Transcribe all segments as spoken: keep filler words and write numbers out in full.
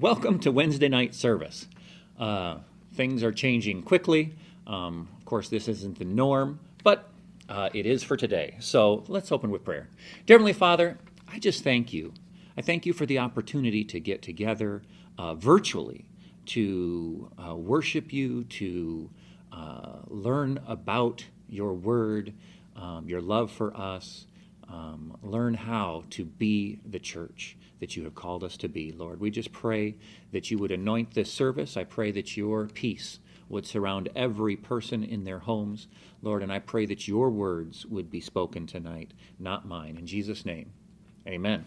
Welcome to Wednesday night service. Uh, things are changing quickly. Um, of course, this isn't the norm, but uh, it is for today. So let's open with prayer. Dear Heavenly Father, I just thank you. I thank you for the opportunity to get together uh, virtually to uh, worship you, to uh, learn about your word, um, your love for us, Um, learn how to be the church that you have called us to be, Lord. We just pray that you would anoint this service. I pray that your peace would surround every person in their homes, Lord, and I pray that your words would be spoken tonight, not mine. In Jesus' name, amen.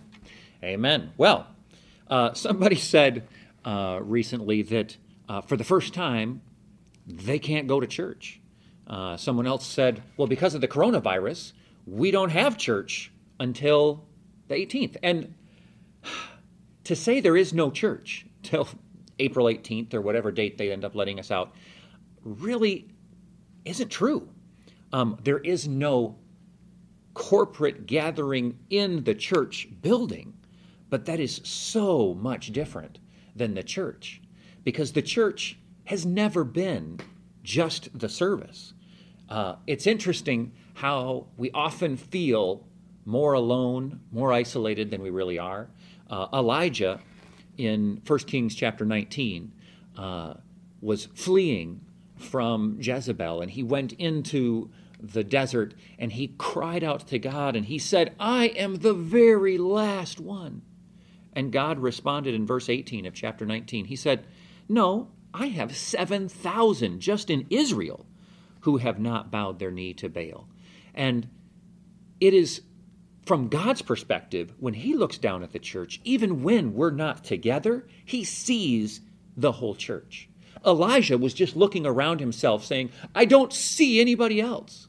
Amen. Well, uh, somebody said uh, recently that uh, for the first time, they can't go to church. Uh, someone else said, well, because of the coronavirus, we don't have church until the eighteenth. And to say there is no church till April eighteenth or whatever date they end up letting us out really isn't true. Um, there is no corporate gathering in the church building, but that is so much different than the church, because the church has never been just the service. Uh, it's interesting how we often feel more alone, more isolated than we really are. Uh, Elijah, in First Kings chapter nineteen, uh, was fleeing from Jezebel, and he went into the desert, and he cried out to God, and he said, I am the very last one. And God responded in verse eighteen of chapter nineteen. He said, no, I have seven thousand just in Israel who have not bowed their knee to Baal. And it is from God's perspective, when he looks down at the church, even when we're not together, he sees the whole church. Elijah was just looking around himself saying, I don't see anybody else,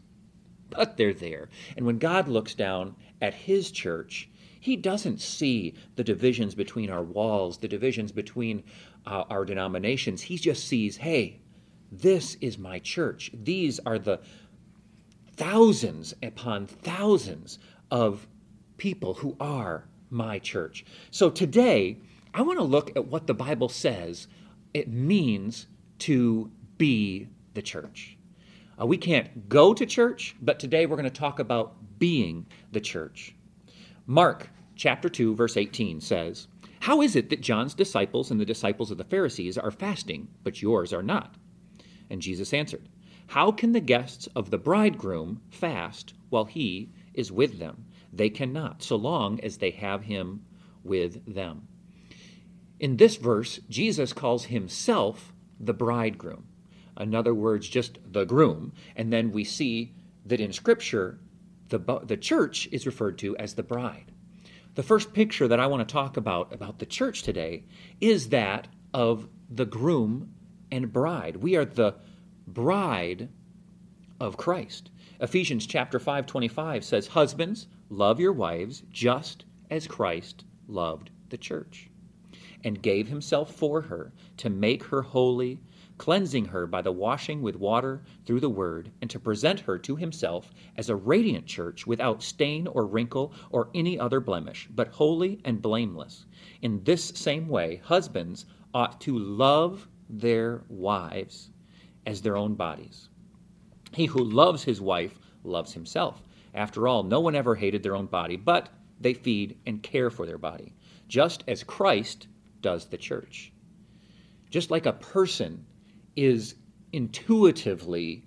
but they're there. And when God looks down at his church, he doesn't see the divisions between our walls, the divisions between uh, our denominations. He just sees, hey, this is my church. These are the thousands upon thousands of people who are my church. So today, I want to look at what the Bible says it means to be the church. Uh, we can't go to church, but today we're going to talk about being the church. Mark chapter two, verse eighteen says, how is it that John's disciples and the disciples of the Pharisees are fasting, but yours are not? And Jesus answered, how can the guests of the bridegroom fast while he is with them? They cannot, so long as they have him with them. In this verse, Jesus calls himself the bridegroom. In other words, just the groom. And then we see that in Scripture, the, the church is referred to as the bride. The first picture that I want to talk about about the church today is that of the groom and bride. We are the bride of Christ. Ephesians chapter five twenty-five says, husbands, love your wives just as Christ loved the church and gave himself for her to make her holy, cleansing her by the washing with water through the word, and to present her to himself as a radiant church without stain or wrinkle or any other blemish, but holy and blameless. In this same way, husbands ought to love their wives as their own bodies. He who loves his wife loves himself. After all, no one ever hated their own body, but they feed and care for their body, just as Christ does the church. Just like a person is intuitively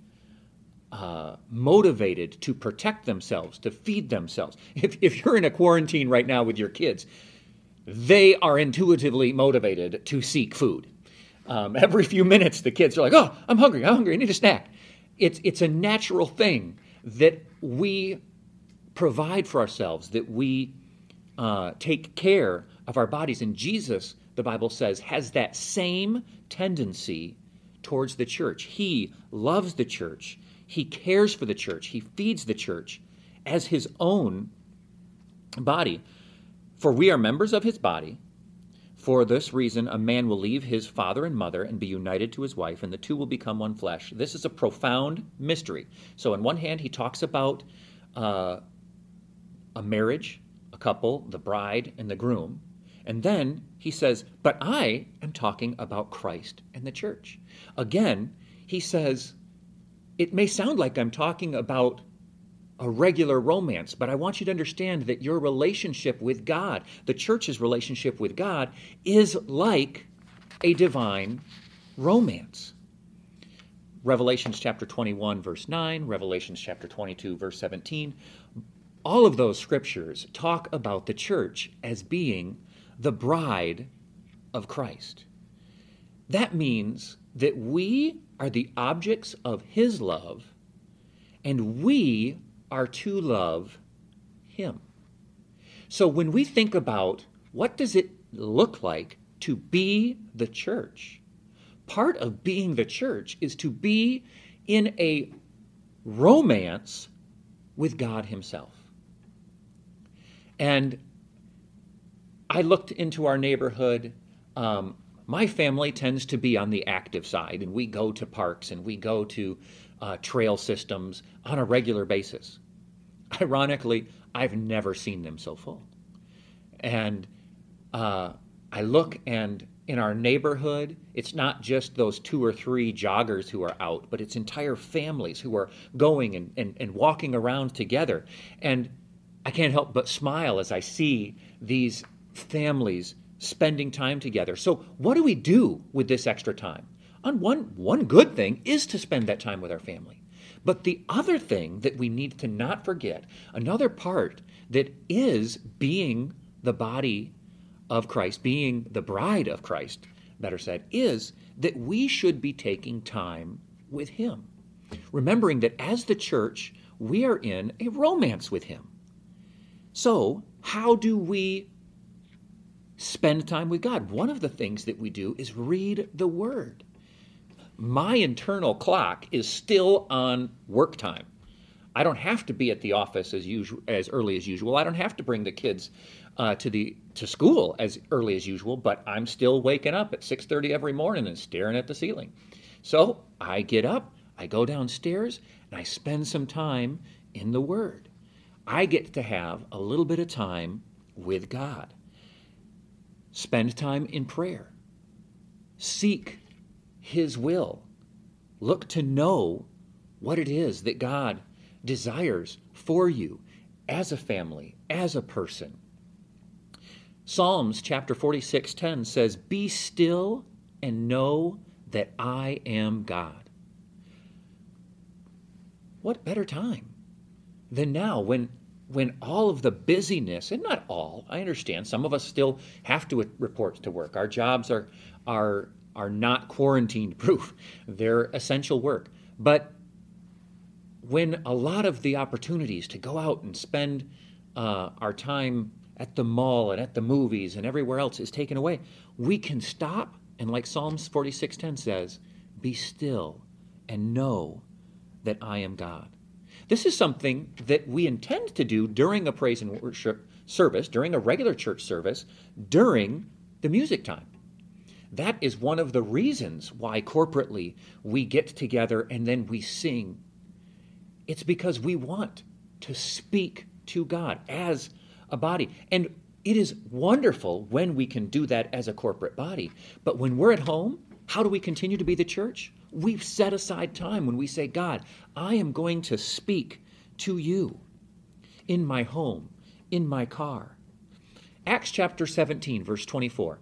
uh, motivated to protect themselves, to feed themselves. If, if you're in a quarantine right now with your kids, they are intuitively motivated to seek food. Um, every few minutes, the kids are like, oh, I'm hungry, I'm hungry, I need a snack. It's, it's a natural thing that we provide for ourselves, that we uh, take care of our bodies. And Jesus, the Bible says, has that same tendency towards the church. He loves the church. He cares for the church. He feeds the church as his own body. For we are members of his body. For this reason, a man will leave his father and mother and be united to his wife, and the two will become one flesh. This is a profound mystery. So on one hand, he talks about uh, a marriage, a couple, the bride and the groom. And then he says, but I am talking about Christ and the church. Again, he says, it may sound like I'm talking about a regular romance, but I want you to understand that your relationship with God, the church's relationship with God, is like a divine romance. Revelations chapter twenty-one, verse nine, Revelations chapter twenty-two, verse seventeen, all of those scriptures talk about the church as being the bride of Christ. That means that we are the objects of his love, and we are to love him. So when we think about what does it look like to be the church, part of being the church is to be in a romance with God himself. And I looked into our neighborhood. Um, my family tends to be on the active side, and we go to parks and we go to uh, trail systems on a regular basis. Ironically, I've never seen them so full. And uh, I look, and in our neighborhood, it's not just those two or three joggers who are out, but it's entire families who are going and, and, and walking around together. And I can't help but smile as I see these families spending time together. So what do we do with this extra time? On one, one good thing is to spend that time with our family. But the other thing that we need to not forget, another part that is being the body of Christ, being the bride of Christ, better said, is that we should be taking time with him. Remembering that as the church, we are in a romance with him. So how do we spend time with God? One of the things that we do is read the Word. My internal clock is still on work time. I don't have to be at the office as usual, as early as usual. I don't have to bring the kids uh, to the to school as early as usual, but I'm still waking up at six thirty every morning and staring at the ceiling. So I get up, I go downstairs, and I spend some time in the Word. I get to have a little bit of time with God. Spend time in prayer. Seek his will. Look to know what it is that God desires for you as a family, as a person. Psalms chapter forty-six ten says, "Be still and know that I am God." What better time than now, when when all of the busyness, and not all, I understand, some of us still have to report to work. Our jobs are are are not quarantine-proof. They're essential work. But when a lot of the opportunities to go out and spend uh, our time at the mall and at the movies and everywhere else is taken away, we can stop, and like Psalms forty-six ten says, "Be still and know that I am God." This is something that we intend to do during a praise and worship service, during a regular church service, during the music time. That is one of the reasons why corporately we get together and then we sing. It's because we want to speak to God as a body. And it is wonderful when we can do that as a corporate body. But when we're at home, how do we continue to be the church? We've set aside time when we say, God, I am going to speak to you in my home, in my car. Acts chapter seventeen, verse twenty-four,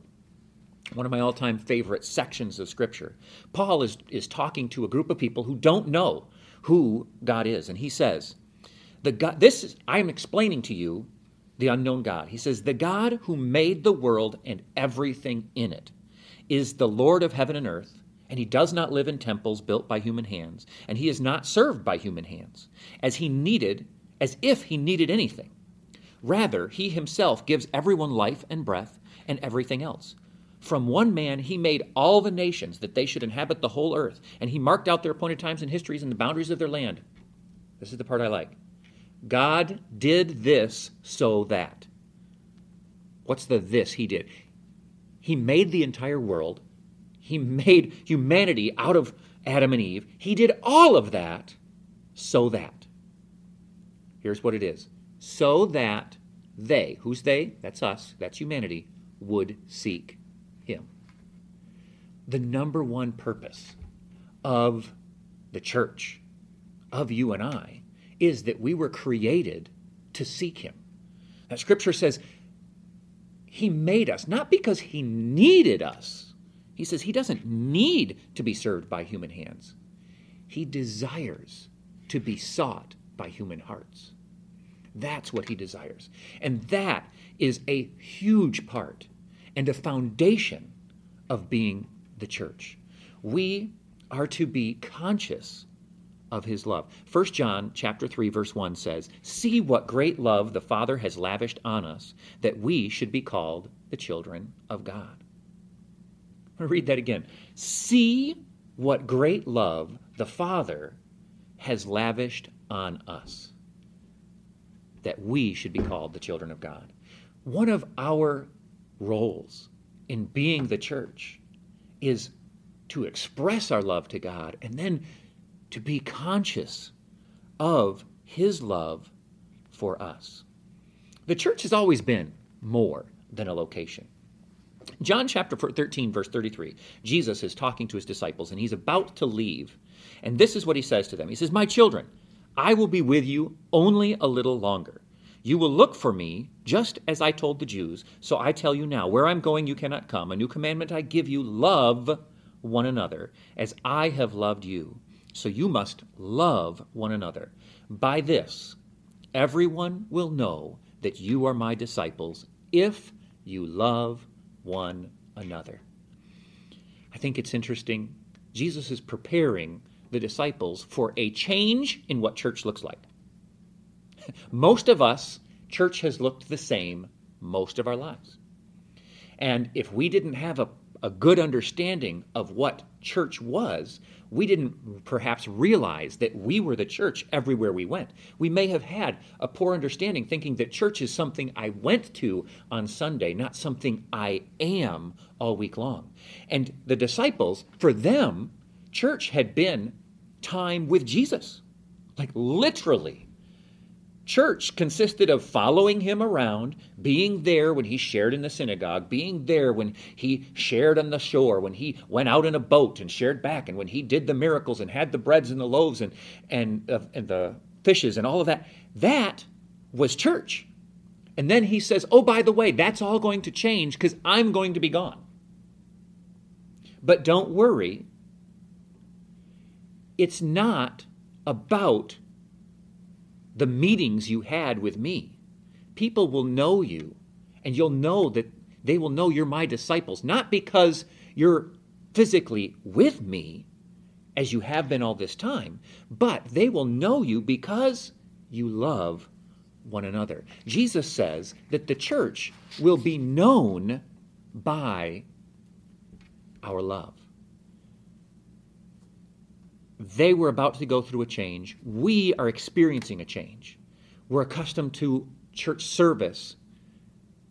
one of my all-time favorite sections of Scripture. Paul is, is talking to a group of people who don't know who God is. And he says, "The God, this is, I am explaining to you the unknown God." He says, "The God who made the world and everything in it is the Lord of heaven and earth, and he does not live in temples built by human hands, and he is not served by human hands, as he needed, as if he needed anything. Rather, he himself gives everyone life and breath and everything else. From one man he made all the nations that they should inhabit the whole earth, and he marked out their appointed times and histories and the boundaries of their land." This is the part I like. God did this so that. What's the this he did? He made the entire world. He made humanity out of Adam and Eve. He did all of that so that. Here's what it is. So that they, who's they? That's us, that's humanity, would seek him. The number one purpose of the church, of you and I, is that we were created to seek him. Now, Scripture says he made us, not because he needed us. He says he doesn't need to be served by human hands. He desires to be sought by human hearts. That's what he desires. And that is a huge part and a foundation of being the church. We are to be conscious of his love. First John chapter three, verse one says, "See what great love the Father has lavished on us, that we should be called the children of God." I'm going to read that again. See what great love the Father has lavished on us, that we should be called the children of God. One of our roles in being the church is to express our love to God and then to be conscious of his love for us. The church has always been more than a location. John chapter thirteen, verse thirty-three, Jesus is talking to his disciples, and he's about to leave. And this is what he says to them. He says, "My children, I will be with you only a little longer. You will look for me, just as I told the Jews. So I tell you now, where I'm going you cannot come. A new commandment I give you, love one another, as I have loved you. So you must love one another. By this, everyone will know that you are my disciples, if you love one another." I think it's interesting. Jesus is preparing the disciples for a change in what church looks like. Most of us, church has looked the same most of our lives. And if we didn't have a, a good understanding of what church was, we didn't perhaps realize that we were the church everywhere we went. We may have had a poor understanding, thinking that church is something I went to on Sunday, not something I am all week long. And the disciples, for them, church had been time with Jesus. Like literally, church consisted of following him around, being there when he shared in the synagogue, being there when he shared on the shore, when he went out in a boat and shared back, and when he did the miracles and had the breads and the loaves and, and, uh, and the fishes and all of that. That was church. And then he says, "Oh, by the way, that's all going to change because I'm going to be gone. But don't worry. It's not about the meetings you had with me. People will know you, and you'll know that they will know you're my disciples, not because you're physically with me, as you have been all this time, but they will know you because you love one another." Jesus says that the church will be known by our love. They were about to go through a change. We are experiencing a change. We're accustomed to church service.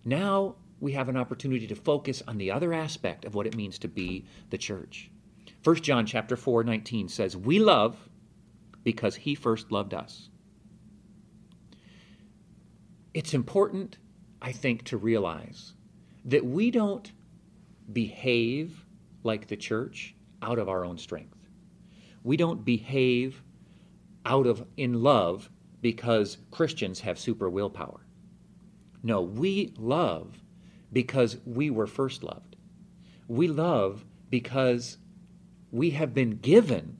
Now we have an opportunity to focus on the other aspect of what it means to be the church. First John chapter four, nineteen says, "We love because he first loved us." It's important, I think, to realize that we don't behave like the church out of our own strength. We don't behave out of in love because Christians have super willpower. No, we love because we were first loved. We love because we have been given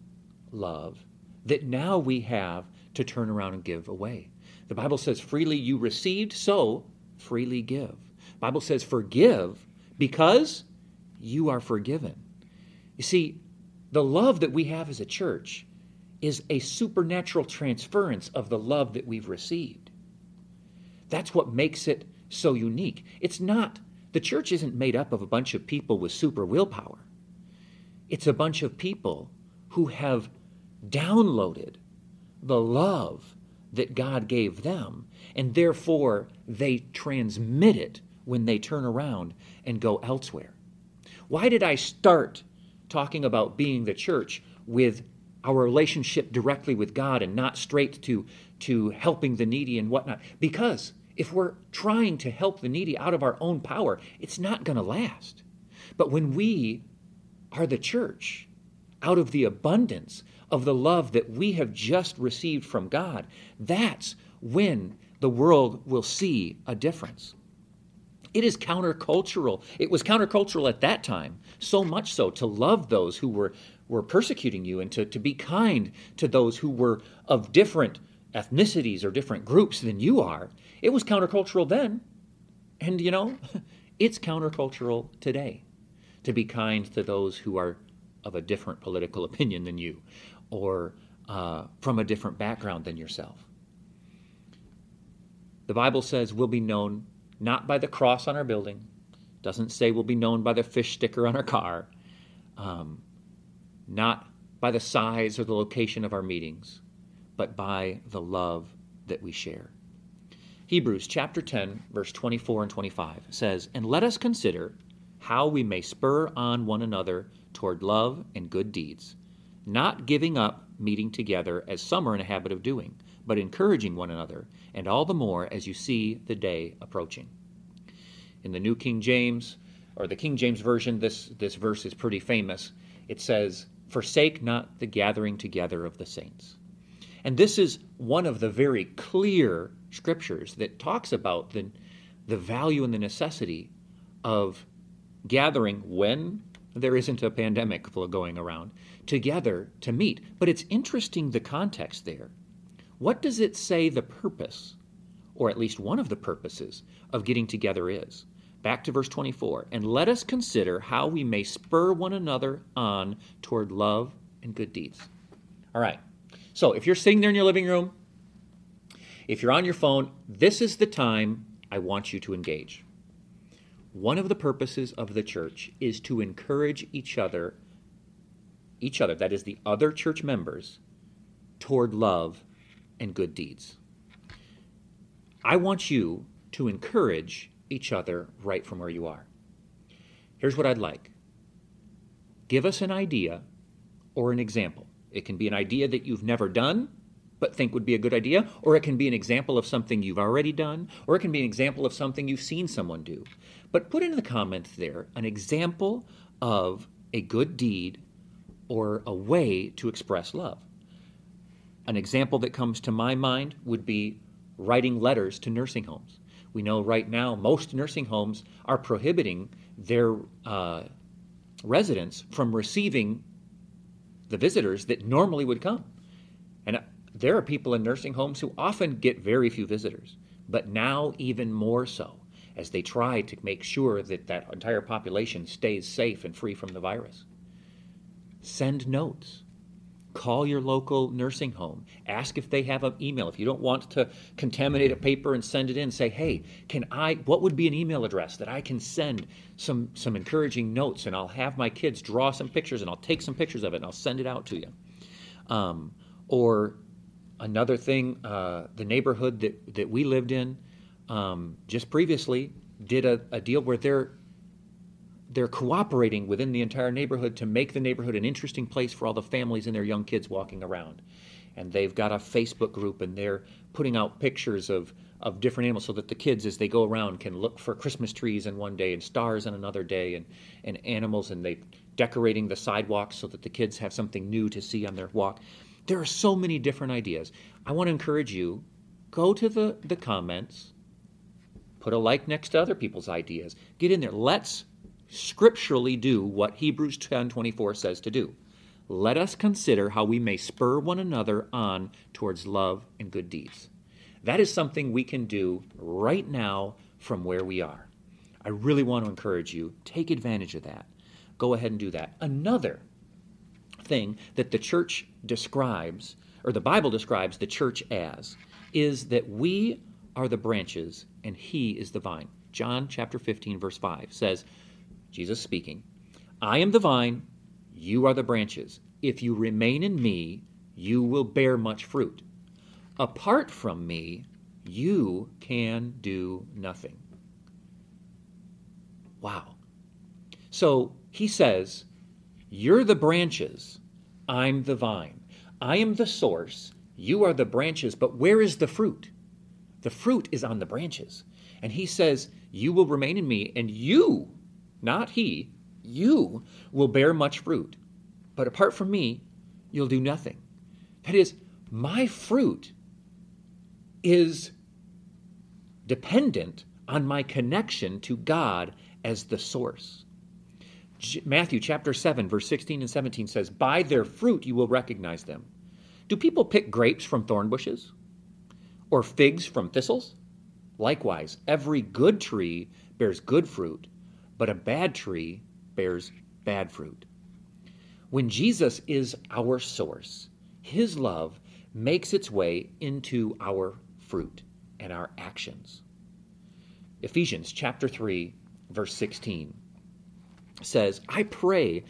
love that now we have to turn around and give away. The Bible says, "Freely you received, so freely give." The Bible says, "Forgive because you are forgiven." You see, the love that we have as a church is a supernatural transference of the love that we've received. That's what makes it so unique. It's not, the church isn't made up of a bunch of people with super willpower. It's a bunch of people who have downloaded the love that God gave them, and therefore they transmit it when they turn around and go elsewhere. Why did I start talking about being the church with our relationship directly with God and not straight to, to helping the needy and whatnot? Because If we're trying to help the needy out of our own power, it's not going to last. But when we are the church, out of the abundance of the love that we have just received from God, that's when the world will see a difference. It is countercultural. It was countercultural at that time, so much so to love those who were, were persecuting you and to, to be kind to those who were of different ethnicities or different groups than you are. It was countercultural then. And, you know, it's countercultural today to be kind to those who are of a different political opinion than you or uh, from a different background than yourself. The Bible says we'll be known not by the cross on our building. Doesn't say we'll be known by the fish sticker on our car. Um, not by the size or the location of our meetings, but by the love that we share. Hebrews chapter ten, verse twenty-four and twenty-five says, "And let us consider how we may spur on one another toward love and good deeds, not giving up meeting together as some are in a habit of doing, but encouraging one another, and all the more as you see the day approaching." In the New King James, or the King James Version, this, this verse is pretty famous. It says, "Forsake not the gathering together of the saints." And this is one of the very clear scriptures that talks about the, the value and the necessity of gathering when there isn't a pandemic going around, together to meet. But it's interesting the context there. What does it say the purpose, or at least one of the purposes, of getting together is? Back to verse twenty-four, "And let us consider how we may spur one another on toward love and good deeds." All right, so if you're sitting there in your living room, if you're on your phone, this is the time I want you to engage. One of the purposes of the church is to encourage each other, each other, that is the other church members, toward love and good deeds. I want you to encourage each other right from where you are. Here's what I'd like. Give us an idea or an example. It can be an idea that you've never done, but think would be a good idea, or it can be an example of something you've already done, or it can be an example of something you've seen someone do. But put in the comments there an example of a good deed or a way to express love. An example that comes to my mind would be writing letters to nursing homes. We know right now most nursing homes are prohibiting their uh, residents from receiving the visitors that normally would come. And there are people in nursing homes who often get very few visitors, but now even more so as they try to make sure that that entire population stays safe and free from the virus. Send notes. Call your local nursing home. Ask if they have an email. If you don't want to contaminate a paper and send it in, say, "Hey, can I? What would be an email address that I can send some, some encouraging notes, and I'll have my kids draw some pictures, and I'll take some pictures of it, and I'll send it out to you." Um, or Another thing, uh, the neighborhood that, that we lived in um, just previously did a, a deal where they're, they're cooperating within the entire neighborhood to make the neighborhood an interesting place for all the families and their young kids walking around. And they've got a Facebook group, and they're putting out pictures of, of different animals so that the kids, as they go around, can look for Christmas trees on one day and stars on another day and, and animals, and they're decorating the sidewalks so that the kids have something new to see on their walk. There are so many different ideas. I want to encourage you, go to the, the comments, put a like next to other people's ideas. Get in there. Let's scripturally do what Hebrews ten twenty-four says to do. Let us consider how we may spur one another on towards love and good deeds. That is something we can do right now from where we are. I really want to encourage you. Take advantage of that. Go ahead and do that. Another thing that the church describes, or the Bible describes the church as, is that we are the branches and he is the vine. John chapter fifteen, verse five says, Jesus speaking, "I am the vine, you are the branches. If you remain in me, you will bear much fruit. Apart from me, you can do nothing." Wow. So he says, "You're the branches, I'm the vine. I am the source, you are the branches, but where is the fruit? The fruit is on the branches. And he says, you will remain in me, and you, not he, you will bear much fruit. But apart from me, you'll do nothing. That is, my fruit is dependent on my connection to God as the source. Matthew chapter seven, verse sixteen and seventeen says, by their fruit you will recognize them. Do people pick grapes from thorn bushes or figs from thistles? Likewise, every good tree bears good fruit, but a bad tree bears bad fruit. When Jesus is our source, his love makes its way into our fruit and our actions. Ephesians chapter three, verse sixteen says, I pray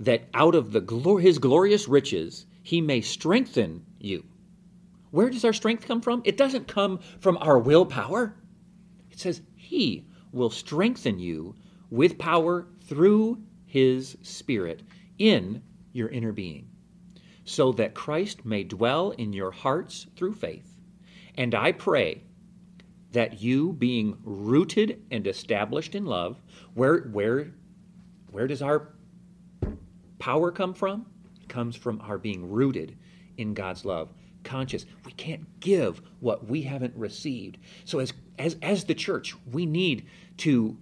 that out of the glor- his glorious riches he may strengthen you. Where does our strength come from? It doesn't come from our willpower. It says he will strengthen you with power through his Spirit in your inner being, so that Christ may dwell in your hearts through faith. And I pray that you, being rooted and established in love, where where where does our power come from? It comes from our being rooted in God's love. Conscious, we can't give what we haven't received. So as as as the church, we need to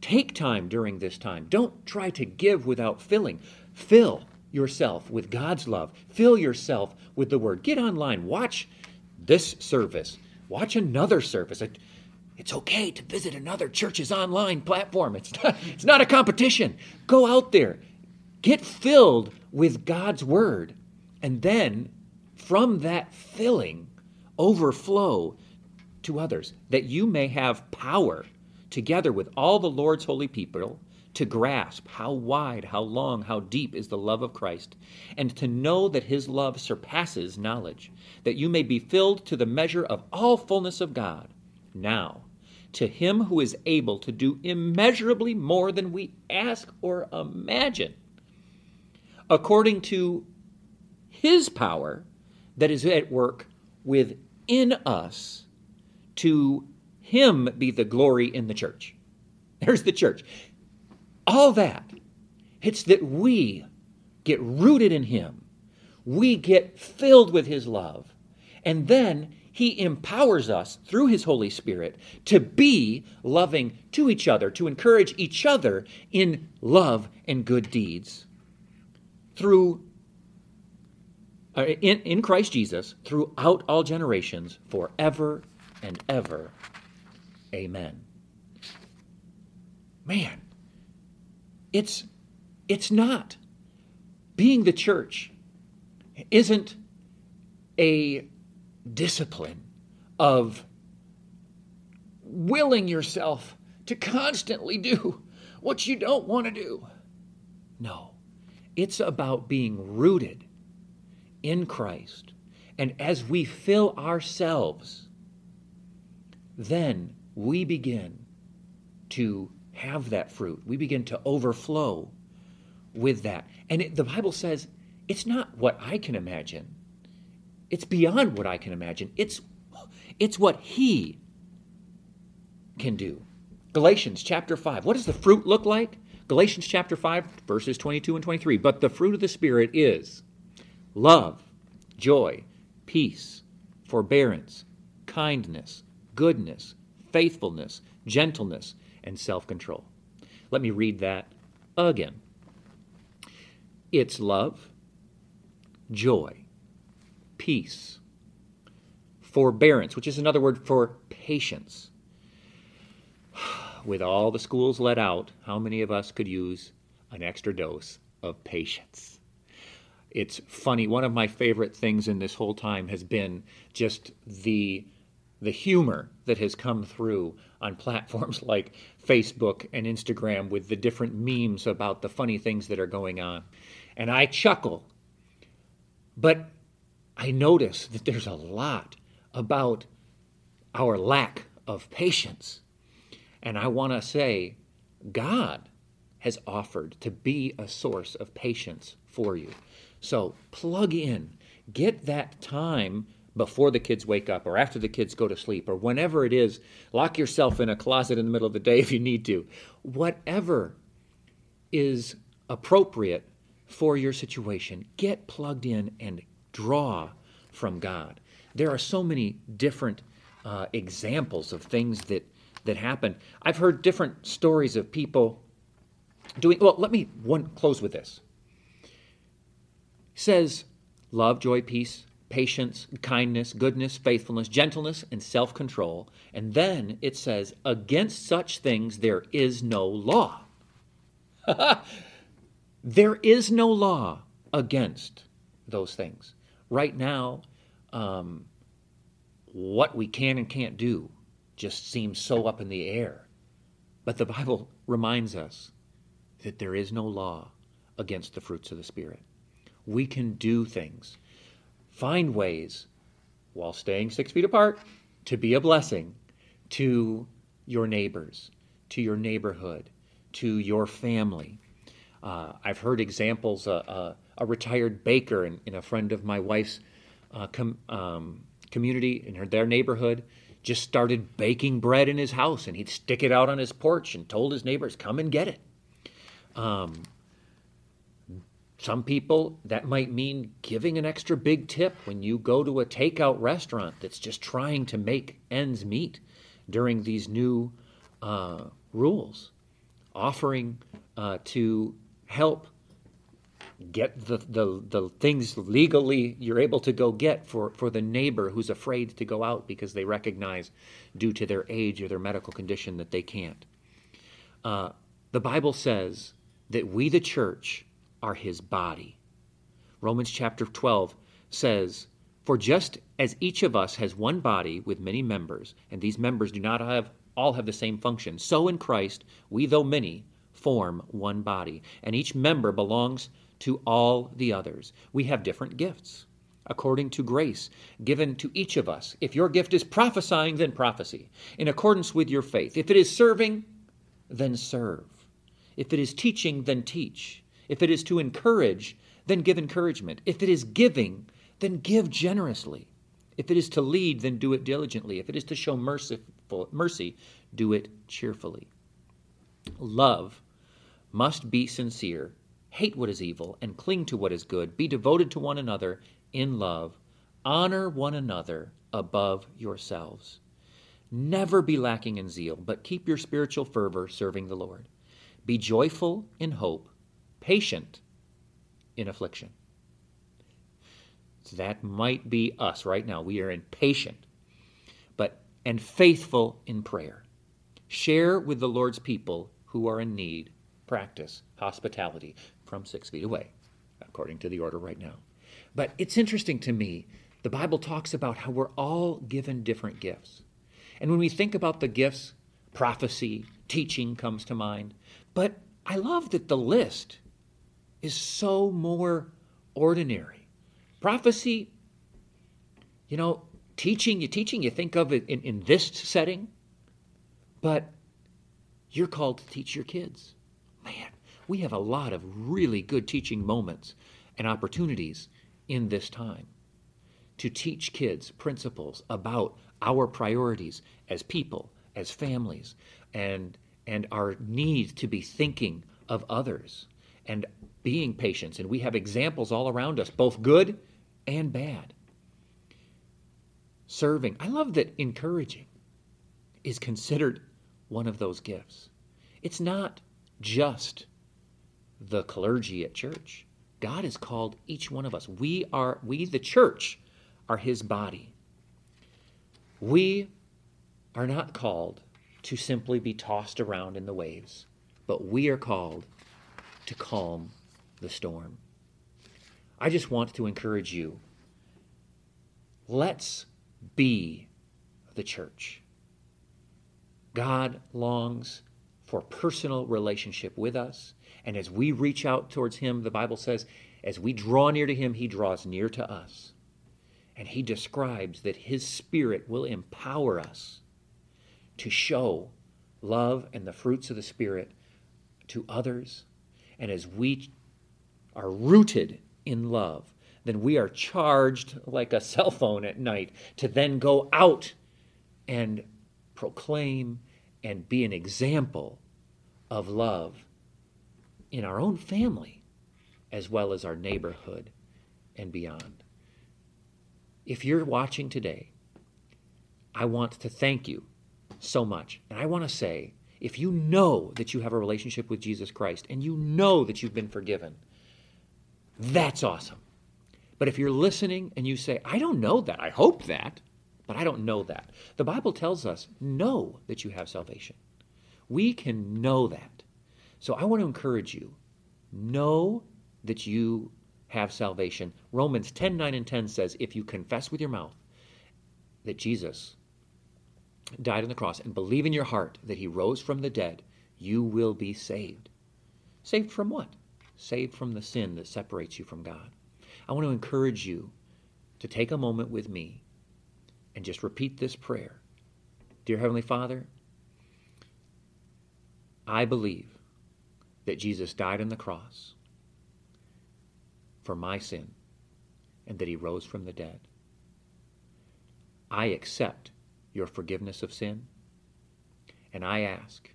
take time during this time. Don't try to give without filling. Fill yourself with God's love. Fill yourself with the Word. Get online. Watch this service. Watch another service. It's okay to visit another church's online platform. It's not, it's not a competition. Go out there. Get filled with God's Word. And then from that filling, overflow to others, that you may have power together with all the Lord's holy people to grasp how wide, how long, how deep is the love of Christ, and to know that his love surpasses knowledge, that you may be filled to the measure of all fullness of God. Now, to him who is able to do immeasurably more than we ask or imagine, according to his power that is at work within us, to him be the glory in the church. There's the church. All that, it's that we get rooted in him. We get filled with his love. And then he empowers us through his Holy Spirit to be loving to each other, to encourage each other in love and good deeds through uh, in, in Christ Jesus throughout all generations, forever and ever. Amen. Man. It's it's not. Being the church isn't a discipline of willing yourself to constantly do what you don't want to do. No, it's about being rooted in Christ. And as we fill ourselves, then we begin to have that fruit. We begin to overflow with that. And it, the Bible says it's not what I can imagine. It's beyond what I can imagine. It's, it's what he can do. Galatians chapter five. What does the fruit look like? Galatians chapter five, verses twenty-two and twenty-three. But the fruit of the Spirit is love, joy, peace, forbearance, kindness, goodness, faithfulness, gentleness, and self-control. Let me read that again. It's love, joy, peace, forbearance, which is another word for patience. With all the schools let out, how many of us could use an extra dose of patience? It's funny. One of my favorite things in this whole time has been just the the humor that has come through on platforms like Facebook and Instagram with the different memes about the funny things that are going on. And I chuckle, but I notice that there's a lot about our lack of patience. And I want to say, God has offered to be a source of patience for you. So plug in, get that time before the kids wake up or after the kids go to sleep or whenever it is. Lock yourself in a closet in the middle of the day if you need to. Whatever is appropriate for your situation, get plugged in and draw from God. There are so many different uh, examples of things that, that happen. I've heard different stories of people doing, well, let me one close with this. It says, love, joy, peace, patience, kindness, goodness, faithfulness, gentleness, and self-control. And then it says, against such things there is no law. There is no law against those things. Right now, um, what we can and can't do just seems so up in the air. But the Bible reminds us that there is no law against the fruits of the Spirit. We can do things, find ways, while staying six feet apart, to be a blessing to your neighbors, to your neighborhood, to your family. Uh, I've heard examples, uh, uh, a retired baker in, in a friend of my wife's uh, com, um, community, in her, their neighborhood, just started baking bread in his house, and he'd stick it out on his porch and told his neighbors, come and get it. Um, some people, that might mean giving an extra big tip when you go to a takeout restaurant that's just trying to make ends meet during these new uh, rules, offering uh, to help get the, the the things legally you're able to go get for, for the neighbor who's afraid to go out because they recognize due to their age or their medical condition that they can't. Uh, the Bible says that we, the church, are his body. Romans chapter twelve says, for just as each of us has one body with many members, and these members do not have all have the same function, so in Christ we, though many, form one body, and each member belongs to all the others. We have different gifts according to grace given to each of us. If your gift is prophesying, then prophesy in accordance with your faith. If it is serving, then serve. If it is teaching, then teach. If it is to encourage, then give encouragement. If it is giving, then give generously. If it is to lead, then do it diligently. If it is to show merciful, mercy, do it cheerfully. Love must be sincere. Hate what is evil and cling to what is good. Be devoted to one another in love. Honor one another above yourselves. Never be lacking in zeal, but keep your spiritual fervor serving the Lord. Be joyful in hope, patient in affliction. So that might be us right now. We are impatient, but and faithful in prayer. Share with the Lord's people who are in need. Practice hospitality from six feet away, according to the order right now. But it's interesting to me, the Bible talks about how we're all given different gifts. And when we think about the gifts, prophecy, teaching comes to mind. But I love that the list is so more ordinary. Prophecy, you know, teaching, you teaching, you think of it in, in this setting, but you're called to teach your kids. Man, we have a lot of really good teaching moments and opportunities in this time to teach kids principles about our priorities as people, as families, and and our need to be thinking of others and being patient. And we have examples all around us, both good and bad. Serving. I love that encouraging is considered one of those gifts. It's not just the clergy at church. God has called each one of us. We are, we the church, are his body. We are not called to simply be tossed around in the waves, but we are called to calm the storm. I just want to encourage you. Let's be the church. God longs for personal relationship with us. And as we reach out towards him, the Bible says, as we draw near to him, he draws near to us. And he describes that his Spirit will empower us to show love and the fruits of the Spirit to others. And as we are rooted in love, then we are charged like a cell phone at night to then go out and proclaim and be an example of love in our own family as well as our neighborhood and beyond. If you're watching today, I want to thank you so much. And I want to say, if you know that you have a relationship with Jesus Christ and you know that you've been forgiven, that's awesome. But if you're listening and you say, I don't know that, I hope that, but I don't know that. The Bible tells us, know that you have salvation. We can know that. So I want to encourage you, know that you have salvation. Romans ten, nine, and ten says, if you confess with your mouth that Jesus died on the cross and believe in your heart that he rose from the dead, you will be saved. Saved from what? Saved from the sin that separates you from God. I want to encourage you to take a moment with me and just repeat this prayer. Dear Heavenly Father, I believe that Jesus died on the cross for my sin and that he rose from the dead. I accept your forgiveness of sin, and I ask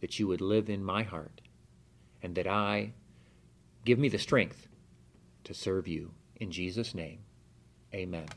that you would live in my heart and that I give me the strength to serve you. In Jesus' name, amen.